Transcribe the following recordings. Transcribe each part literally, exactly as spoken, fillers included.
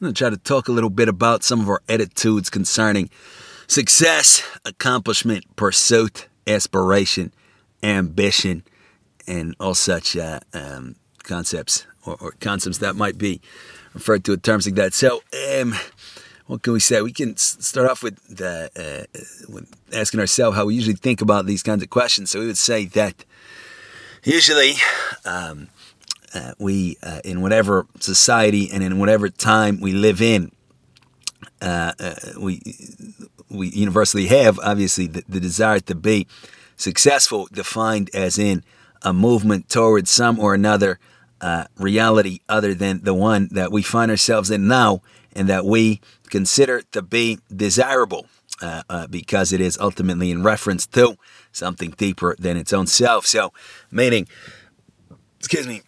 I'm going to try to talk a little bit about some of our attitudes concerning success, accomplishment, pursuit, aspiration, ambition, and all such uh, um, concepts or, or concepts that might be referred to in terms like that. So um, what can we say? We can start off with, the, uh, with asking ourselves how we usually think about these kinds of questions. So we would say that usually um, uh, we, uh, in whatever society and in whatever time we live in, uh, uh, we we universally have, obviously, the, the desire to be successful, defined as in a movement towards some or another uh, reality other than the one that we find ourselves in now and that we consider to be desirable uh, uh, because it is ultimately in reference to something deeper than its own self. So, meaning, excuse me,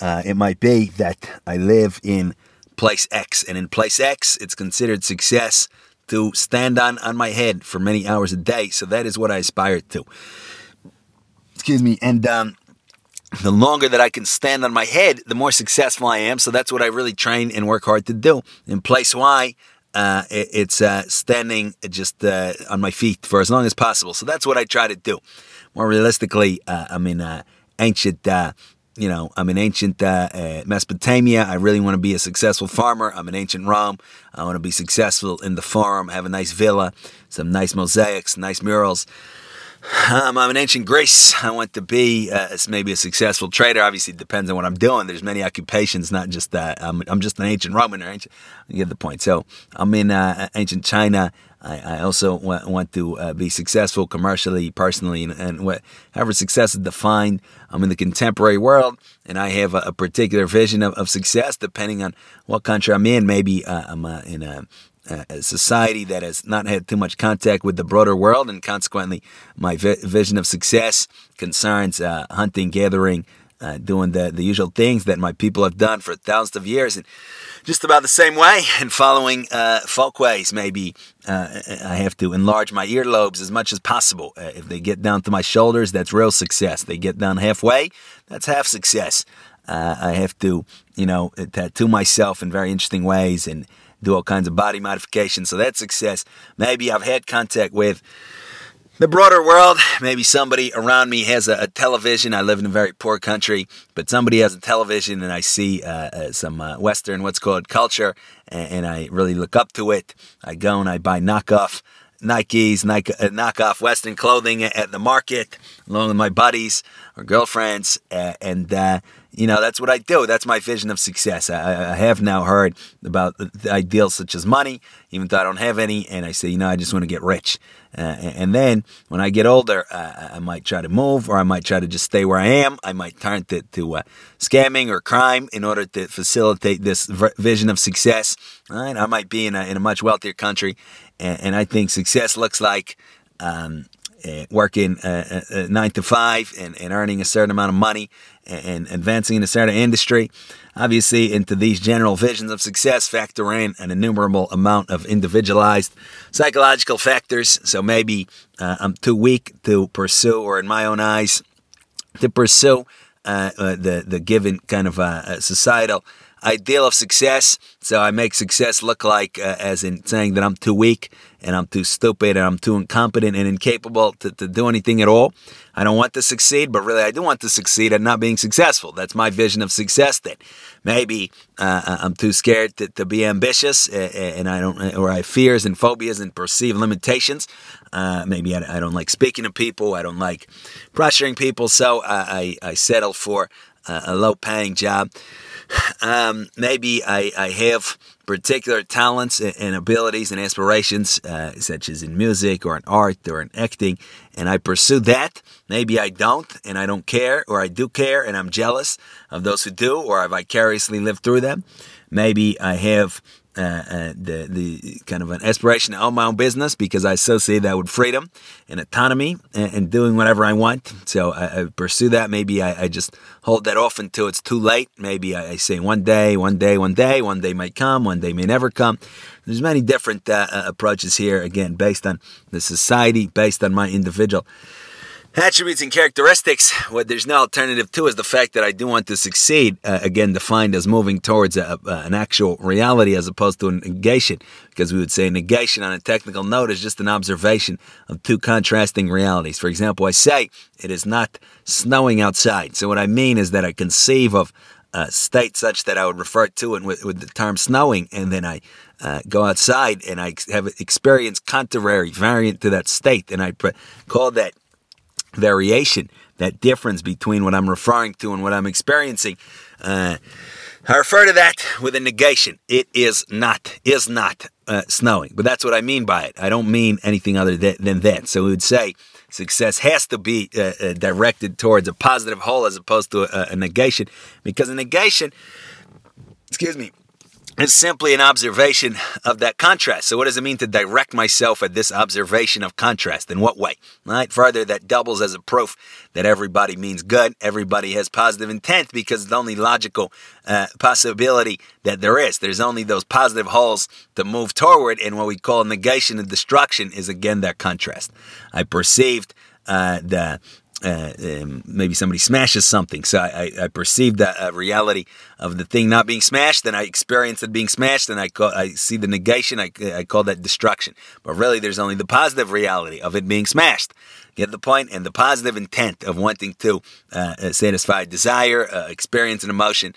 uh, it might be that I live in place X, and in place X, it's considered success to stand on on my head for many hours a day. So that is what I aspire to. Excuse me. And um, the longer that I can stand on my head, the more successful I am. So that's what I really train and work hard to do. In place Y, uh, it, it's uh, standing just uh, on my feet for as long as possible. So that's what I try to do. More realistically, uh, I'm in uh, ancient, uh, you know, I'm in ancient uh, uh, Mesopotamia. I really want to be a successful farmer. I'm in ancient Rome. I want to be successful in the farm, have a nice villa, some nice mosaics, nice murals. Um, I'm in ancient Greece. I want to be uh, maybe a successful trader. Obviously, it depends on what I'm doing. There's many occupations, not just that. I'm, I'm just an ancient Roman. Or ancient, you get the point. So I'm in uh, ancient China. I, I also w- want to uh, be successful commercially, personally, and, and what, however success is defined. I'm in the contemporary world, and I have a, a particular vision of, of success depending on what country I'm in. Maybe uh, I'm uh, in a... a society that has not had too much contact with the broader world, and consequently, my vi- vision of success concerns uh, hunting, gathering, uh, doing the, the usual things that my people have done for thousands of years, and just about the same way, and following uh, folkways. Maybe uh, I have to enlarge my earlobes as much as possible. Uh, if they get down to my shoulders, that's real success. They get down halfway, that's half success. Uh, I have to, you know, tattoo myself in very interesting ways, and do all kinds of body modifications. So that's success. Maybe I've had contact with the broader world. Maybe somebody around me has a, a television. I live in a very poor country, but somebody has a television and I see uh, uh, some uh, Western, what's called culture, and, and I really look up to it. I go and I buy knockoff Nikes, Nike, uh, knockoff Western clothing at the market, along with my buddies or girlfriends, uh, and uh, you know, that's what I do. That's my vision of success. I, I have now heard about the ideals such as money, even though I don't have any, and I say, you know, I just want to get rich. Uh, and then when I get older, uh, I might try to move, or I might try to just stay where I am. I might turn to, to uh, scamming or crime in order to facilitate this v- vision of success. Right? I might be in a, in a much wealthier country, and, and I think success looks like um, uh, working uh, uh, nine to five and, and earning a certain amount of money and advancing in a certain industry. Obviously, into these general visions of success factor in an innumerable amount of individualized psychological factors. So maybe uh, I'm too weak to pursue, or in my own eyes, to pursue uh, uh, the, the given kind of uh, societal ideal of success. So I make success look like, uh, as in saying that I'm too weak and I'm too stupid and I'm too incompetent and incapable to, to do anything at all. I don't want to succeed, but really I do want to succeed at not being successful. That's my vision of success then. Maybe uh, I'm too scared to, to be ambitious, and I don't, or I have fears and phobias and perceived limitations. Uh, maybe I, I don't like speaking to people. I don't like pressuring people. So I, I, I settle for a, a low paying job. Um, maybe I, I have particular talents and abilities and aspirations, uh, such as in music or in art or in acting, and I pursue that. Maybe I don't, and I don't care, or I do care, and I'm jealous of those who do, or I vicariously live through them. Maybe I have uh, uh, the, the kind of an aspiration to own my own business because I associate that with freedom and autonomy and, and doing whatever I want. So I, I pursue that. Maybe I, I just hold that off until it's too late. Maybe I, I say one day, one day, one day, one day might come, one day may never come. There's many different uh, approaches here, again, based on the society, based on my individual Attributes and characteristics. What there's no alternative to is the fact that I do want to succeed. Uh, again, defined as moving towards a, a, an actual reality as opposed to a negation. Because we would say negation on a technical note is just an observation of two contrasting realities. For example, I say it is not snowing outside. So what I mean is that I conceive of a state such that I would refer to it with, with the term snowing, and then I Uh, go outside and I have experience contrary, variant to that state. And I pre- call that variation, that difference between what I'm referring to and what I'm experiencing. Uh, I refer to that with a negation. It is not, is not uh, snowing. But that's what I mean by it. I don't mean anything other th- than that. So we would say success has to be uh, uh, directed towards a positive whole as opposed to a, a negation. Because a negation, excuse me, it's simply an observation of that contrast. So what does it mean to direct myself at this observation of contrast? In what way? All right? Further, that doubles as a proof that everybody means good. Everybody has positive intent because it's the only logical uh, possibility that there is. There's only those positive holes to move toward. And what we call negation and destruction is, again, that contrast. I perceived uh, the... Uh, um, maybe somebody smashes something. So I, I, I perceive the uh, reality of the thing not being smashed, then I experience it being smashed, and I call, I see the negation, I, I call that destruction. But really, there's only the positive reality of it being smashed. Get the point? And the positive intent of wanting to uh, satisfy desire, uh, experience an emotion,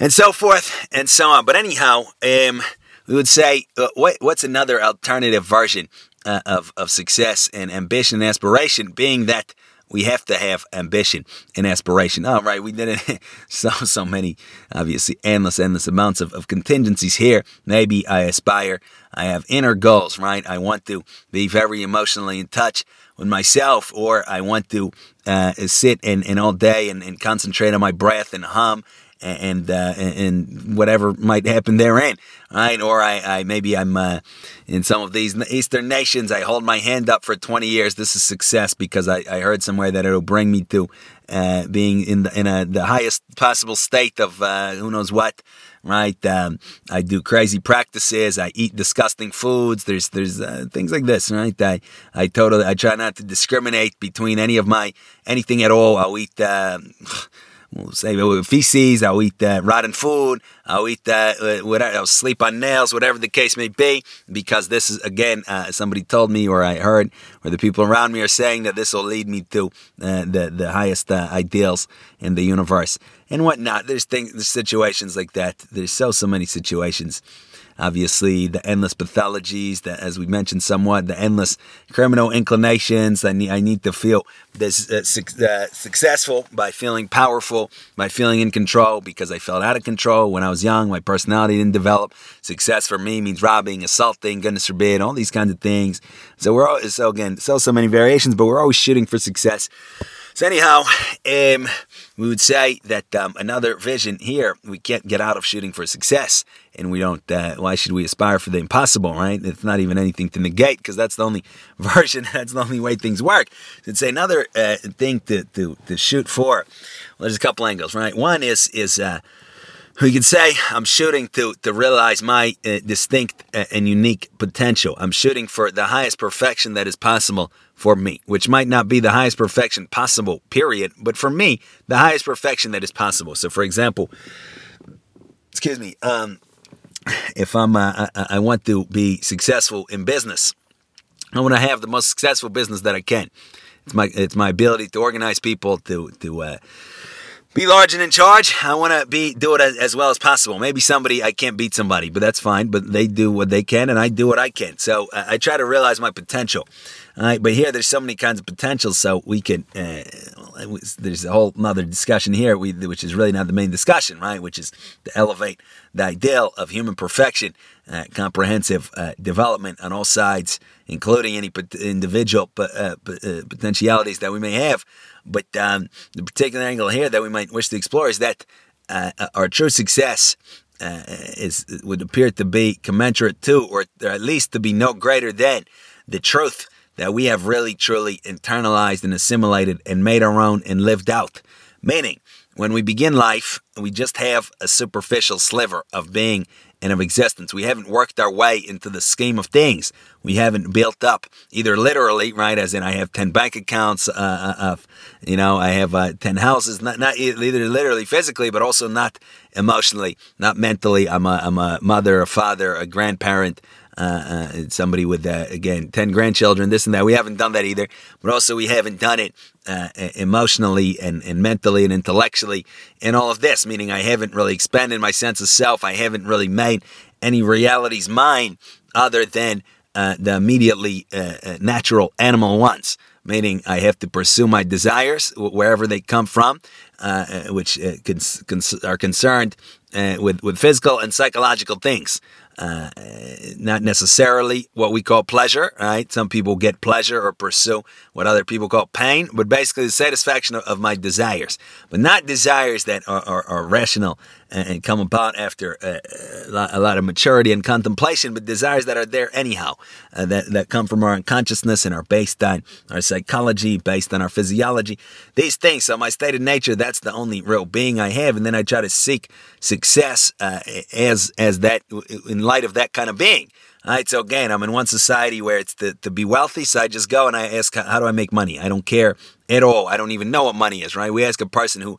and so forth and so on. But anyhow, um, we would say, uh, what, what's another alternative version uh, of, of success and ambition and aspiration, being that we have to have ambition and aspiration. All right, we did it. So, so many, obviously, endless, endless amounts of, of contingencies here. Maybe I aspire. I have inner goals, right? I want to be very emotionally in touch with myself, or I want to uh, sit and, and all day and, and concentrate on my breath and hum and uh, and whatever might happen therein, right? Or I, I maybe I'm uh, in some of these Eastern nations, I hold my hand up for twenty years. This is success because I, I heard somewhere that it'll bring me to uh, being in the, in a, the highest possible state of uh, who knows what, right? Um, I do crazy practices. I eat disgusting foods. There's there's uh, things like this, right? I I totally I try not to discriminate between any of my anything at all. I'll eat. Uh, We'll say feces, I'll eat uh, rotten food, I'll eat uh, whatever, I'll sleep on nails, whatever the case may be, because this is, again, uh, somebody told me, or I heard, or the people around me are saying that this will lead me to uh, the, the highest uh, ideals in the universe and whatnot. There's things, there's situations like that. There's so, so many situations. Obviously, the endless pathologies, the, as we mentioned somewhat, the endless criminal inclinations. I need, I need to feel this uh, su- uh, successful by feeling powerful, by feeling in control, because I felt out of control when I was young. My personality didn't develop. Success for me means robbing, assaulting, goodness forbid, all these kinds of things. So we're all, so again, so, so many variations, but we're always shooting for success. So anyhow, um, we would say that um, another vision here, we can't get out of shooting for success, and we don't, uh, why should we aspire for the impossible, right? It's not even anything to negate, because that's the only version, that's the only way things work. It's another uh, thing to, to, to shoot for. Well, there's a couple angles, right? One is, is uh, we could say I'm shooting to, to realize my uh, distinct and unique potential. I'm shooting for the highest perfection that is possible for me, which might not be the highest perfection possible, period, but for me, the highest perfection that is possible. So, for example, excuse me, um, if I'm, uh, I, I want to be successful in business, I want to have the most successful business that I can. It's my, it's my ability to organize people, to, to, uh, be large and in charge. I want to be do it as, as well as possible. Maybe somebody, I can't beat somebody, but that's fine. But they do what they can, and I do what I can. So uh, I try to realize my potential. All right, but here there's so many kinds of potentials, so we can. Uh, there's a whole other discussion here, we, which is really not the main discussion, right? Which is to elevate the ideal of human perfection, uh, comprehensive uh, development on all sides, including any pot- individual p- uh, p- uh, potentialities that we may have. But um, the particular angle here that we might wish to explore is that uh, our true success uh, is would appear to be commensurate to, or, or at least to be no greater than, the truth that we have really, truly internalized and assimilated and made our own and lived out. Meaning, when we begin life, we just have a superficial sliver of being and of existence. We haven't worked our way into the scheme of things. We haven't built up, either literally, right, as in I have ten bank accounts, uh, of, you know, I have uh, ten houses, not, not either literally physically, but also not emotionally, not mentally. I'm a, I'm a mother, a father, a grandparent, Uh, uh, somebody with, uh, again, ten grandchildren, this and that. We haven't done that either, but also we haven't done it uh, emotionally and, and mentally and intellectually and all of this, meaning I haven't really expanded my sense of self. I haven't really made any realities mine other than uh, the immediately uh, natural animal ones, meaning I have to pursue my desires wherever they come from, uh, which uh, cons- cons- are concerned uh, with, with physical and psychological things. Uh, not necessarily what we call pleasure, right? Some people get pleasure or pursue what other people call pain, but basically the satisfaction of, of my desires, but not desires that are, are, are rational and, and come about after a, a lot of maturity and contemplation, but desires that are there anyhow, uh, that, that come from our unconsciousness and are based on our psychology, based on our physiology, these things. So my state of nature, that's the only real being I have, and then I try to seek success uh, as as that in light of that kind of being. All right, so again, I'm in one society where it's to, to be wealthy, so I just go and I ask, how do I make money? I don't care at all. I don't even know what money is, right? We ask a person who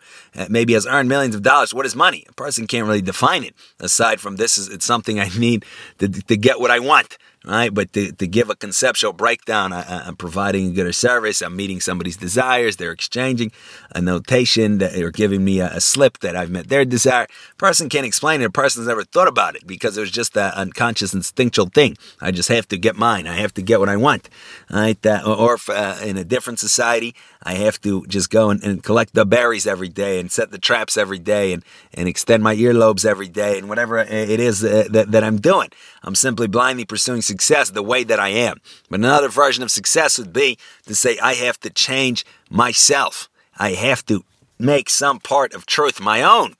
maybe has earned millions of dollars, what is money? A person can't really define it, aside from this is it's something I need to, to get what I want, right? But to, to give a conceptual breakdown, I, I'm providing a good or service, I'm meeting somebody's desires, they're exchanging a notation, that, or giving me a, a slip that I've met their desire. A person can't explain it, a person's never thought about it, because it was just an unconscious, instinctual thing. I just have to get mine, I have to get what I want. Right? Uh, or if, uh, in a different society, I have to just go and, and collect the berries every day, and set the traps every day, and, and extend my earlobes every day, and whatever it is uh, that, that I'm doing. I'm simply blindly pursuing success. Success the way that I am. But another version of success would be to say, I have to change myself. I have to make some part of truth my own.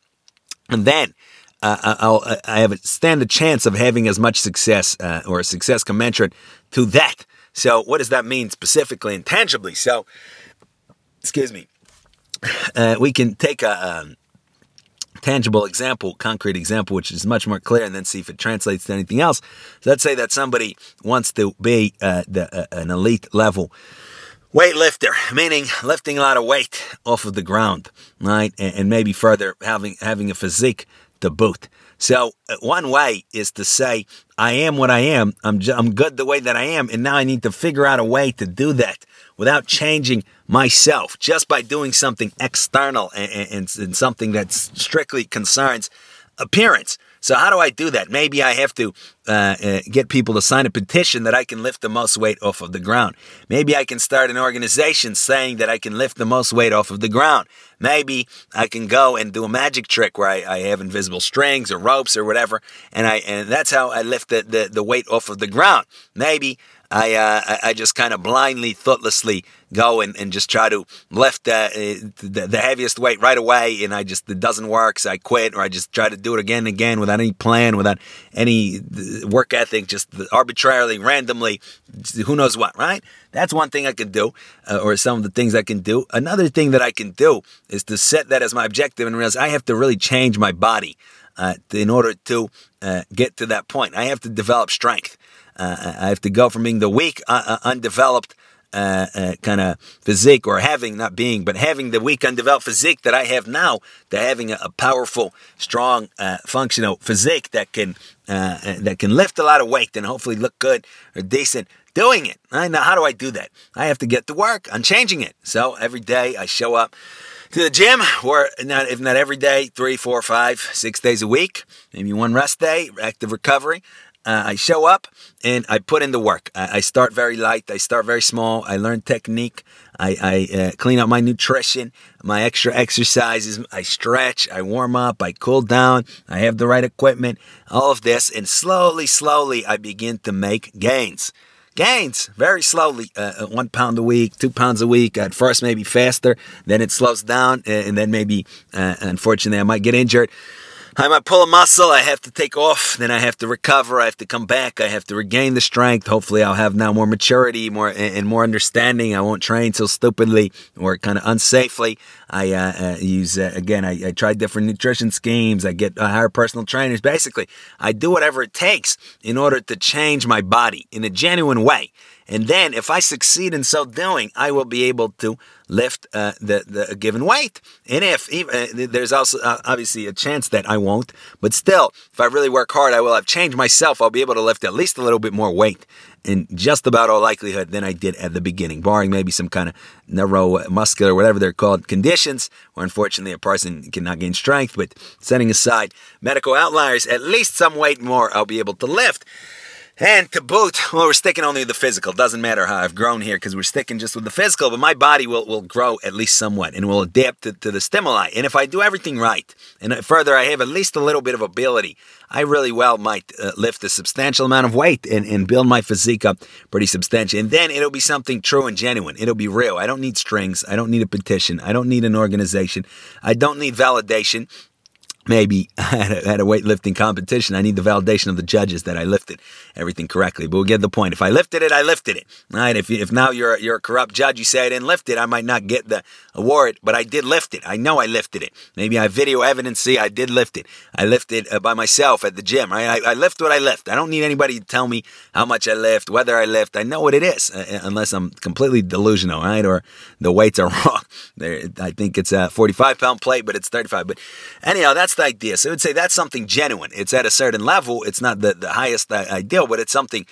And then uh, I'll, I have a, stand a chance of having as much success uh, or success commensurate to that. So what does that mean specifically and tangibly? So, excuse me, uh, we can take a... Um, tangible example, concrete example, which is much more clear, and then see if it translates to anything else. So let's say that somebody wants to be uh, the, uh, an elite level weightlifter, meaning lifting a lot of weight off of the ground, right? And, and maybe further having having a physique to boot. So one way is to say, I am what I am. I'm j- I'm good the way that I am, and now I need to figure out a way to do that without changing myself, just by doing something external and, and, and something that strictly concerns appearance. So how do I do that? Maybe I have to uh, uh, get people to sign a petition that I can lift the most weight off of the ground. Maybe I can start an organization saying that I can lift the most weight off of the ground. Maybe I can go and do a magic trick where I, I have invisible strings or ropes or whatever, and I and that's how I lift the, the, the weight off of the ground. Maybe I uh, I just kind of blindly, thoughtlessly go and, and just try to lift uh, the, the heaviest weight right away, and I just it doesn't work, so I quit, or I just try to do it again and again without any plan, without any work ethic, just arbitrarily, randomly, who knows what, right? That's one thing I can do, uh, or some of the things I can do. Another thing that I can do is to set that as my objective and realize I have to really change my body uh, in order to uh, get to that point. I have to develop strength. Uh, I have to go from being the weak, uh, undeveloped uh, uh, kind of physique, or having, not being, but having the weak, undeveloped physique that I have now, to having a, a powerful, strong, uh, functional physique that can uh, that can lift a lot of weight and hopefully look good or decent doing it. Right? Now, how do I do that? I have to get to work on changing it. So every day I show up to the gym, or not, if not every day, three, four, five, six days a week, maybe one rest day, active recovery. Uh, I show up and I put in the work. I, I start very light. I start very small. I learn technique. I, I uh, clean up my nutrition, my extra exercises. I stretch. I warm up. I cool down. I have the right equipment. All of this. And slowly, slowly, I begin to make gains. Gains very slowly, uh, one pound a week, two pounds a week. At first, maybe faster. Then it slows down. And then maybe, uh, unfortunately, I might get injured. I might pull a muscle, I have to take off, then I have to recover, I have to come back, I have to regain the strength. Hopefully I'll have now more maturity more and more understanding. I won't train so stupidly or kind of unsafely. I uh, uh, use, uh, again, I, I try different nutrition schemes, I get uh, hire personal trainers. Basically, I do whatever it takes in order to change my body in a genuine way. And then if I succeed in so doing, I will be able to lift uh, the, the given weight. And if even, uh, there's also uh, obviously a chance that I won't, but still, if I really work hard, I will have changed myself. I'll be able to lift at least a little bit more weight in just about all likelihood than I did at the beginning, barring maybe some kind of neuromuscular, whatever they're called, conditions, where unfortunately a person cannot gain strength. But setting aside medical outliers, at least some weight more I'll be able to lift. And to boot, well, we're sticking only with the physical. Doesn't matter how I've grown here because we're sticking just with the physical, but my body will, will grow at least somewhat and will adapt to, to the stimuli. And if I do everything right, and further, I have at least a little bit of ability, I really well might uh, lift a substantial amount of weight and, and build my physique up pretty substantially. And then it'll be something true and genuine. It'll be real. I don't need strings. I don't need a petition. I don't need an organization. I don't need validation. Maybe at a, at a weightlifting competition, I need the validation of the judges that I lifted everything correctly. But we'll get the point. If I lifted it, I lifted it. All right. If you, if now you're you're a corrupt judge, you say I didn't lift it, I might not get the award, but I did lift it. I know I lifted it. Maybe I have video evidence. See, I did lift it. I lifted uh, by myself at the gym. Right? I I lift what I lift. I don't need anybody to tell me how much I lift, whether I lift. I know what it is, uh, unless I'm completely delusional, right? Or the weights are wrong. There, I think it's a forty-five pound plate, but it's thirty-five. But anyhow, that's the idea. So I would say that's something genuine. It's at a certain level. It's not the, the highest ideal, but it's something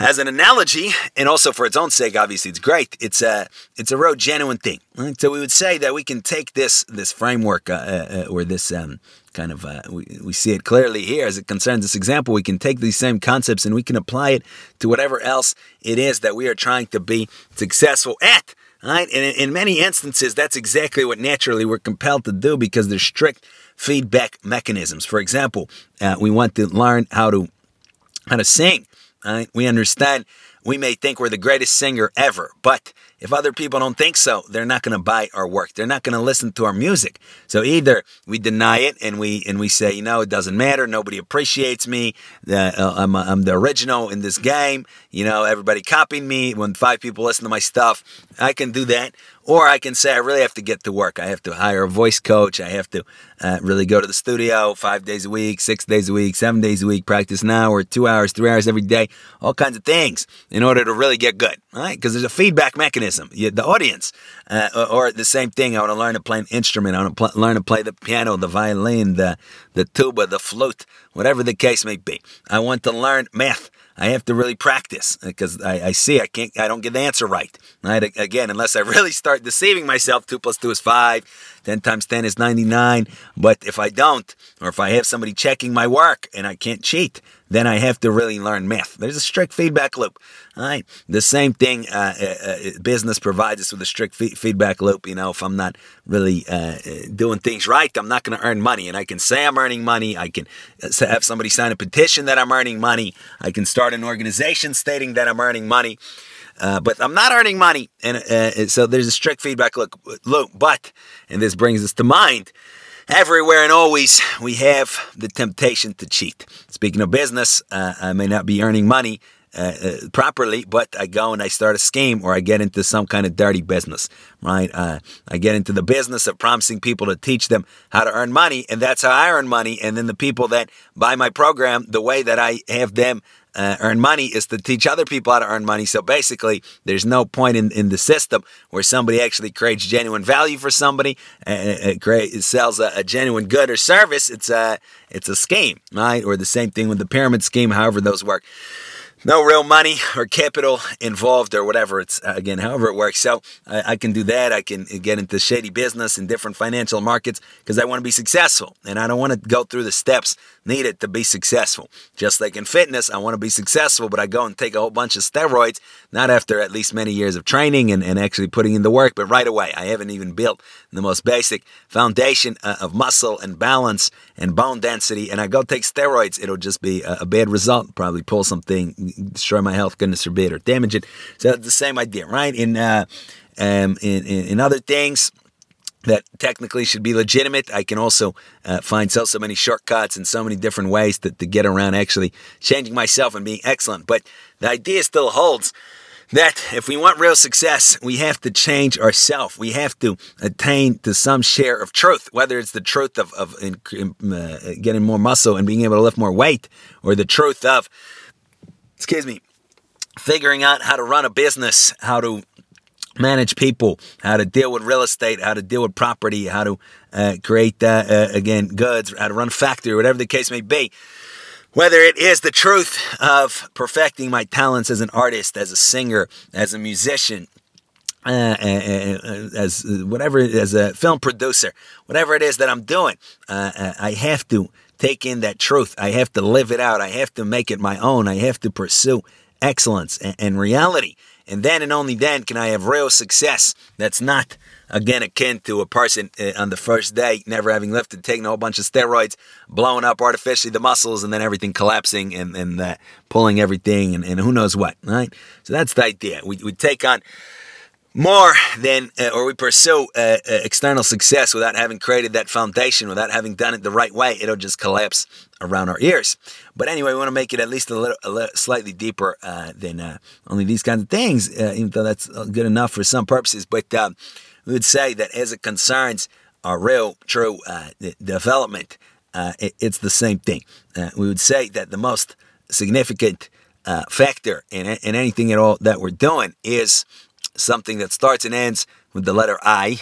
as an analogy, and also for its own sake, obviously it's great. It's a, it's a real genuine thing. Right? So we would say that we can take this, this framework uh, uh, or this um, kind of, uh, we, we see it clearly here as it concerns this example. We can take these same concepts and we can apply it to whatever else it is that we are trying to be successful at. Right? And in many instances, that's exactly what naturally we're compelled to do because there's strict feedback mechanisms. For example, uh, we want to learn how to how to sing. Right? We understand we may think we're the greatest singer ever, but if other people don't think so, they're not going to buy our work. They're not going to listen to our music. So either we deny it and we and we say, you know, it doesn't matter. Nobody appreciates me. Uh, I'm, I'm the original in this game. You know, everybody copying me. When five people listen to my stuff, I can do that. Or I can say I really have to get to work. I have to hire a voice coach. I have to uh, really go to the studio five days a week, six days a week, seven days a week, practice an hour, two hours, three hours every day, all kinds of things in order to really get good, right? Because there's a feedback mechanism. You, the audience, uh, or, or the same thing. I want to learn to play an instrument. I want to pl- learn to play the piano, the violin, the, the tuba, the flute, whatever the case may be. I want to learn math. I have to really practice because I, I see I can't. I don't get the answer right. Right? Again, unless I really start deceiving myself, two plus two is five, ten times ten is ninety-nine. But if I don't, or if I have somebody checking my work and I can't cheat, then I have to really learn math. There's a strict feedback loop. All right. The same thing, uh, uh, business provides us with a strict fe- feedback loop. You know, if I'm not really uh, doing things right, I'm not going to earn money. And I can say I'm earning money. I can have somebody sign a petition that I'm earning money. I can start an organization stating that I'm earning money. Uh, but I'm not earning money. And uh, so there's a strict feedback loop. But, and this brings us to mind, everywhere and always, we have the temptation to cheat. Speaking of business, uh, I may not be earning money uh, uh, properly, but I go and I start a scheme or I get into some kind of dirty business, right? Uh, I get into the business of promising people to teach them how to earn money, and that's how I earn money. And then the people that buy my program, the way that I have them Uh, earn money is to teach other people how to earn money. So basically, there's no point in, in the system where somebody actually creates genuine value for somebody and uh, uh, sells a, a genuine good or service. It's a, it's a scheme, right? Or the same thing with the pyramid scheme, however those work. No real money or capital involved or whatever. It's, again, however it works. So I, I can do that. I can get into shady business and different financial markets because I want to be successful. And I don't want to go through the steps needed to be successful. Just like in fitness, I want to be successful, but I go and take a whole bunch of steroids, not after at least many years of training and, and actually putting in the work, but right away. I haven't even built the most basic foundation of muscle and balance and bone density. And I go take steroids. It'll just be a, a bad result. Probably pull something, destroy my health, goodness forbid, or damage it. So it's the same idea, right? In uh, um, in, in in other things, that technically should be legitimate. I can also uh, find so, so many shortcuts and so many different ways to, to get around actually changing myself and being excellent. But the idea still holds that if we want real success, we have to change ourselves. We have to attain to some share of truth, whether it's the truth of, of uh, getting more muscle and being able to lift more weight, or the truth of, excuse me, figuring out how to run a business, how to manage people, how to deal with real estate, how to deal with property, how to uh, create, uh, uh, again, goods, how to run a factory, whatever the case may be. Whether it is the truth of perfecting my talents as an artist, as a singer, as a musician, uh, as whatever, as a film producer, whatever it is that I'm doing, uh, I have to take in that truth. I have to live it out. I have to make it my own. I have to pursue excellence and, and reality. And then and only then can I have real success that's not, again, akin to a person uh, on the first day never having lifted, taking a whole bunch of steroids, blowing up artificially the muscles, and then everything collapsing and, and uh, pulling everything and, and who knows what, right? So that's the idea. We, we take on more than, uh, or we pursue uh, uh, external success without having created that foundation, without having done it the right way. It'll just collapse around our ears. But anyway, we want to make it at least a little, a little slightly deeper uh, than uh, only these kinds of things, uh, even though that's good enough for some purposes. But um, we would say that as it concerns our real, true uh, development, uh, it, it's the same thing. Uh, we would say that the most significant uh, factor in, in anything at all that we're doing is something that starts and ends with the letter I,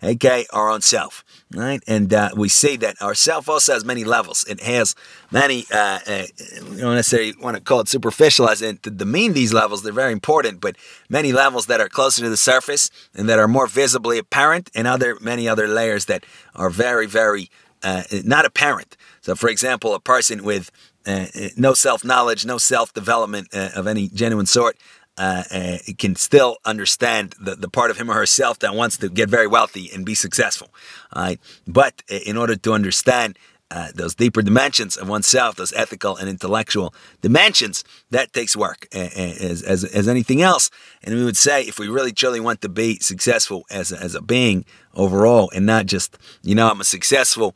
aka our own self, right? And uh, we see that our self also has many levels. It has many, uh, uh, you don't necessarily want to call it superficial, as in to demean these levels, they're very important, but many levels that are closer to the surface and that are more visibly apparent, and other many other layers that are very, very uh, not apparent. So, for example, a person with uh, no self-knowledge, no self-development uh, of any genuine sort, Uh, uh, can still understand the, the part of him or herself that wants to get very wealthy and be successful. All right? But in order to understand uh, those deeper dimensions of oneself, those ethical and intellectual dimensions, that takes work uh, as, as as anything else. And we would say if we really truly want to be successful as a, as a being overall, and not just, you know, I'm a successful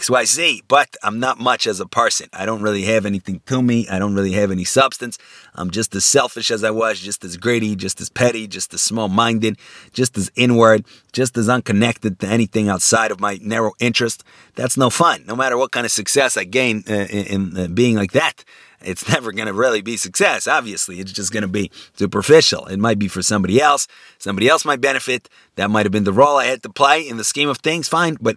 X Y Z, but I'm not much as a person. I don't really have anything to me. I don't really have any substance. I'm just as selfish as I was, just as greedy, just as petty, just as small-minded, just as inward, just as unconnected to anything outside of my narrow interest. That's no fun. No matter what kind of success I gain uh, in, in uh, being like that, it's never going to really be success, obviously. It's just going to be superficial. It might be for somebody else. Somebody else might benefit. That might have been the role I had to play in the scheme of things, fine. But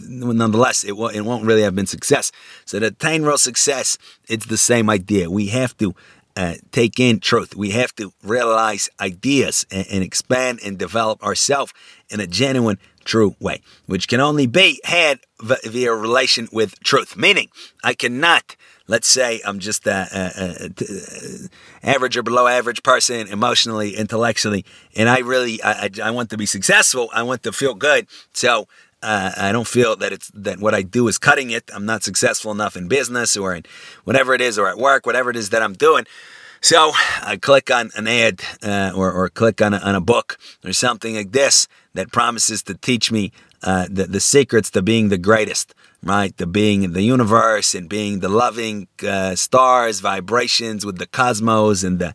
nonetheless, it, w- it won't really have been success. So to attain real success, it's the same idea. We have to uh, take in truth. We have to realize ideas and, and expand and develop ourselves in a genuine, true way, which can only be had via relation with truth. Meaning, I cannot... Let's say I'm just a, a, a, a average or below average person, emotionally, intellectually, and I really I, I, I want to be successful. I want to feel good, so uh, I don't feel that it's that what I do is cutting it. I'm not successful enough in business or in whatever it is, or at work, whatever it is that I'm doing. So I click on an ad uh, or or click on a, on a book or something like this that promises to teach me uh, the the secrets to being the greatest. Right, the being in the universe and being the loving uh, stars, vibrations with the cosmos and the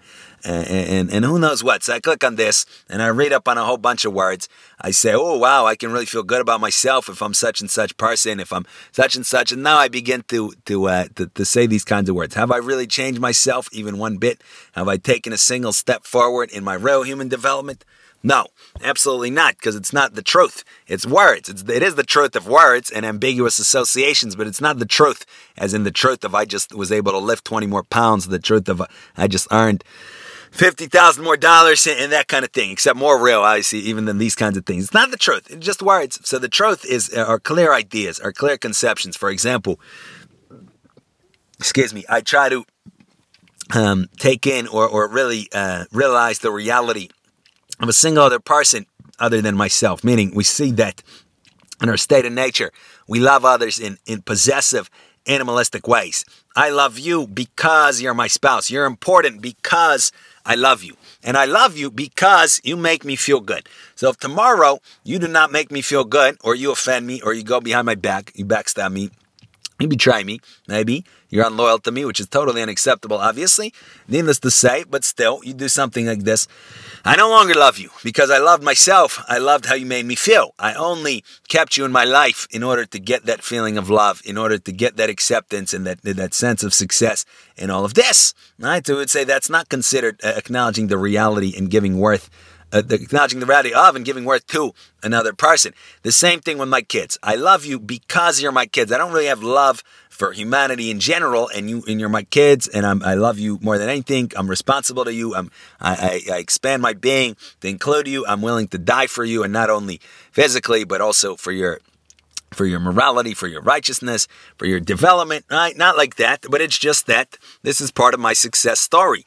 uh, and and who knows what. So I click on this and I read up on a whole bunch of words. I say, oh wow, I can really feel good about myself if I'm such and such person, if I'm such and such. And now I begin to to uh, to, to say these kinds of words. Have I really changed myself even one bit? Have I taken a single step forward in my real human development? No, absolutely not, because it's not the truth. It's words. It's, it is the truth of words and ambiguous associations, but it's not the truth, as in the truth of I just was able to lift twenty more pounds, the truth of I just earned fifty thousand more dollars and that kind of thing, except more real, obviously, even than these kinds of things. It's not the truth. It's just words. So the truth is our clear ideas, our clear conceptions. For example, excuse me, I try to um, take in or, or really uh, realize the reality of a single other person other than myself, meaning we see that in our state of nature, we love others in, in possessive animalistic ways. I love you because you're my spouse. You're important because I love you. And I love you because you make me feel good. So if tomorrow you do not make me feel good, or you offend me, or you go behind my back, you backstab me, you betray me, maybe you're unloyal to me, which is totally unacceptable, obviously, needless to say, but still, you do something like this, I no longer love you because I loved myself. I loved how you made me feel. I only kept you in my life in order to get that feeling of love, in order to get that acceptance and that that sense of success and all of this. Right? So I would say that's not considered acknowledging the reality and giving worth Uh, the, acknowledging the reality of and giving worth to another person. The same thing with my kids. I love you because you're my kids. I don't really have love for humanity in general, and you and you're my kids, and I'm, I love you more than anything. I'm responsible to you. I'm, I, I, I expand my being to include you. I'm willing to die for you, and not only physically, but also for your for your morality, for your righteousness, for your development. Right? Not like that, but it's just that this is part of my success story.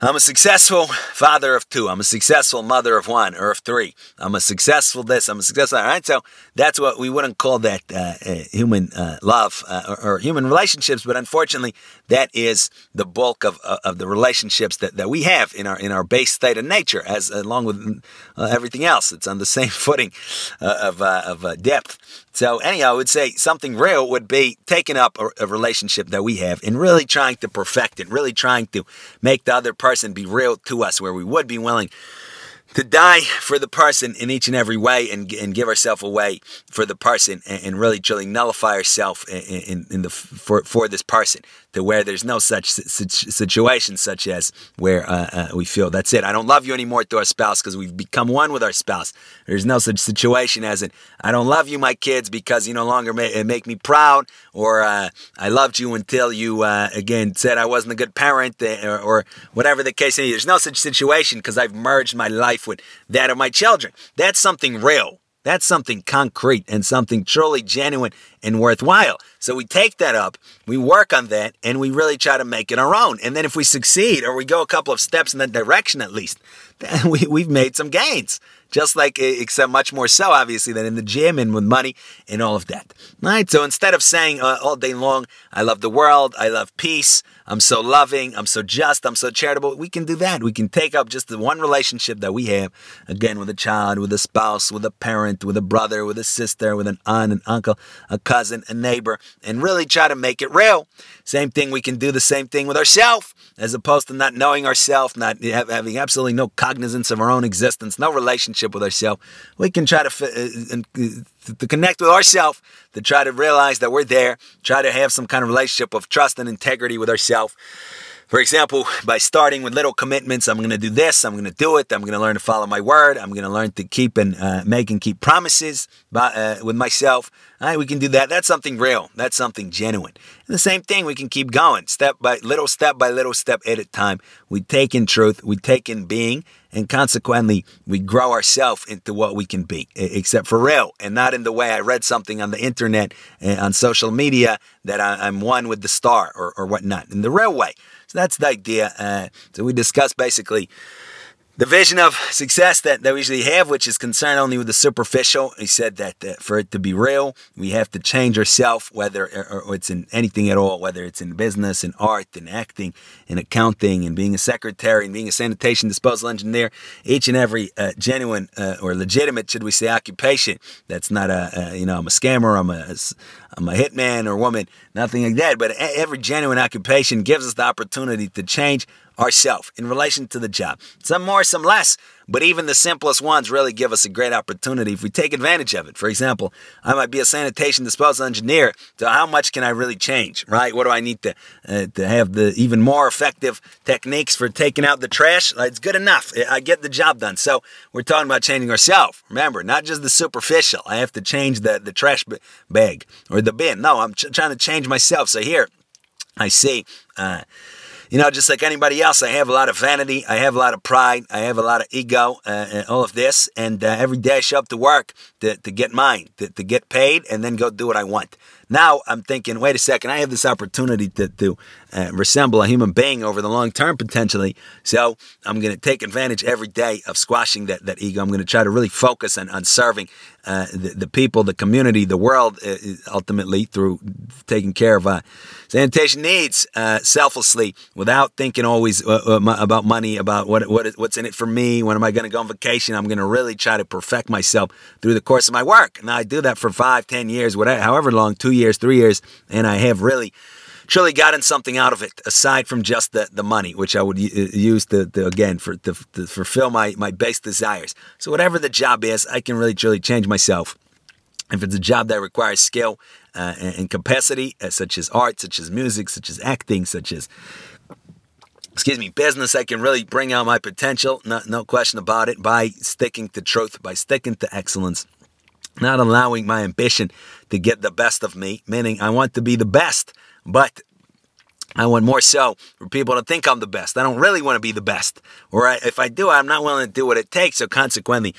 I'm a successful father of two. I'm a successful mother of one or of three. I'm a successful this. I'm a successful that. All right? So that's what we wouldn't call that uh, uh, human uh, love uh, or, or human relationships. But unfortunately, that is the bulk of uh, of the relationships that, that we have in our in our base state of nature, as along with uh, everything else. It's on the same footing uh, of uh, of uh, depth. So anyhow, I would say something real would be taking up a, a relationship that we have and really trying to perfect it, really trying to make the other person be real to us, where we would be willing to die for the person in each and every way and, and give ourselves away for the person and, and really truly nullify ourselves in, in, in the for, for this person, to where there's no such, such situation such as where uh, uh, we feel that's it. I don't love you anymore to our spouse because we've become one with our spouse. There's no such situation as it. I don't love you, my kids, because you no longer ma- make me proud, or uh, I loved you until you, uh, again, said I wasn't a good parent, or, or whatever the case is. There's no such situation because I've merged my life with that of my children. That's something real. That's something concrete and something truly genuine and worthwhile. So we take that up, we work on that, and we really try to make it our own. And then if we succeed, or we go a couple of steps in that direction at least, then we, we've made some gains. Just like, except much more so, obviously, than in the gym and with money and all of that. All right? So instead of saying uh, all day long, I love the world, I love peace, I'm so loving, I'm so just, I'm so charitable, we can do that. We can take up just the one relationship that we have, again, with a child, with a spouse, with a parent, with a brother, with a sister, with an aunt, an uncle, a cousin, a neighbor, and really try to make it real. Same thing, we can do the same thing with ourselves, as opposed to not knowing ourselves, not having absolutely no cognizance of our own existence, no relationship with ourselves. We can try to uh, to connect with ourselves, to try to realize that we're there, try to have some kind of relationship of trust and integrity with ourselves. For example, by starting with little commitments, I'm going to do this, I'm going to do it, I'm going to learn to follow my word, I'm going to learn to keep and uh, make and keep promises by, uh, with myself. All right, we can do that. That's something real. That's something genuine. And the same thing, we can keep going, step by little, step by little, step at a time. We take in truth, we take in being, and consequently, we grow ourselves into what we can be, except for real, and not in the way I read something on the internet, and on social media, that I, I'm one with the star or, or whatnot, in the real way. So that's the idea. Uh, so we discussed basically the vision of success that, that we usually have, which is concerned only with the superficial. He said that uh, for it to be real, we have to change ourselves, whether or, or it's in anything at all, whether it's in business, in art, in acting, in accounting, and being a secretary, and being a sanitation disposal engineer. Each and every uh, genuine uh, or legitimate, should we say, occupation. That's not a, a you know, I'm a scammer, I'm a, I'm a hitman or woman, nothing like that. But every genuine occupation gives us the opportunity to change ourself in relation to the job. Some more, some less, but even the simplest ones really give us a great opportunity if we take advantage of it. For example, I might be a sanitation disposal engineer, so how much can I really change, right? What do I need to uh, to have the even more effective techniques for taking out the trash? It's good enough. I get the job done. So we're talking about changing ourselves. Remember, not just the superficial. I have to change the, the trash b- bag or the bin. No, I'm ch- trying to change myself. So here I see... Uh, You know, just like anybody else, I have a lot of vanity, I have a lot of pride, I have a lot of ego, uh, and all of this, and uh, every day I show up to work to, to get mine, to, to get paid, and then go do what I want. Now I'm thinking, wait a second, I have this opportunity to, to uh, resemble a human being over the long term potentially. So I'm going to take advantage every day of squashing that, that ego. I'm going to try to really focus on, on serving uh, the, the people, the community, the world, uh, ultimately through taking care of uh, sanitation needs uh, selflessly, without thinking always uh, about money, about what, what what's in it for me, when am I going to go on vacation. I'm going to really try to perfect myself through the course of my work. Now I do that for five, ten years, whatever, however long, two years, three years, and I have really, truly gotten something out of it, aside from just the, the money, which I would use to, to again, for to, to fulfill my, my base desires. So whatever the job is, I can really, truly change myself. If it's a job that requires skill uh, and capacity, uh, such as art, such as music, such as acting, such as, excuse me, business, I can really bring out my potential, no, no question about it, by sticking to truth, by sticking to excellence, not allowing my ambition to get the best of me, meaning I want to be the best, but I want more so for people to think I'm the best. I don't really want to be the best, or I, if I do, I'm not willing to do what it takes, so consequently,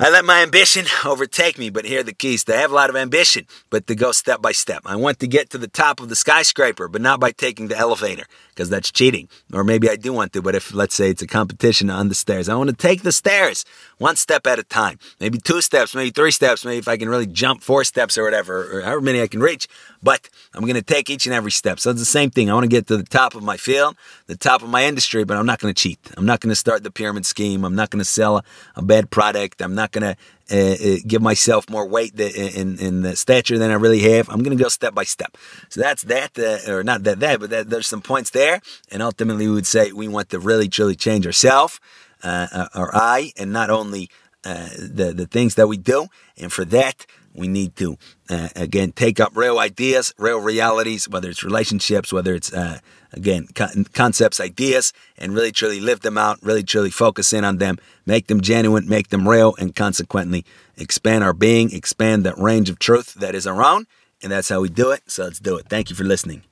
I let my ambition overtake me. But here are the keys to have a lot of ambition, but to go step by step. I want to get to the top of the skyscraper, but not by taking the elevator, because that's cheating. Or maybe I do want to, but if, let's say, it's a competition on the stairs, I want to take the stairs one step at a time, maybe two steps, maybe three steps, maybe if I can really jump four steps or whatever, or however many I can reach, but I'm going to take each and every step. So it's the same thing. I want to get to the top of my field, the top of my industry, but I'm not going to cheat. I'm not going to start the pyramid scheme. I'm not going to sell a, a bad product. I'm not going to uh, give myself more weight in, in the stature than I really have. I'm going to go step by step. So that's that, uh, or not that, that, but that, there's some points there. And ultimately, we would say we want to really, truly change ourselves, uh, our I, and not only uh, the, the things that we do. And for that, we need to, uh, again, take up real ideas, real realities, whether it's relationships, whether it's, uh, again, con- concepts, ideas, and really, truly live them out, really, truly focus in on them, make them genuine, make them real, and consequently expand our being, expand that range of truth that is our own, and that's how we do it. So let's do it. Thank you for listening.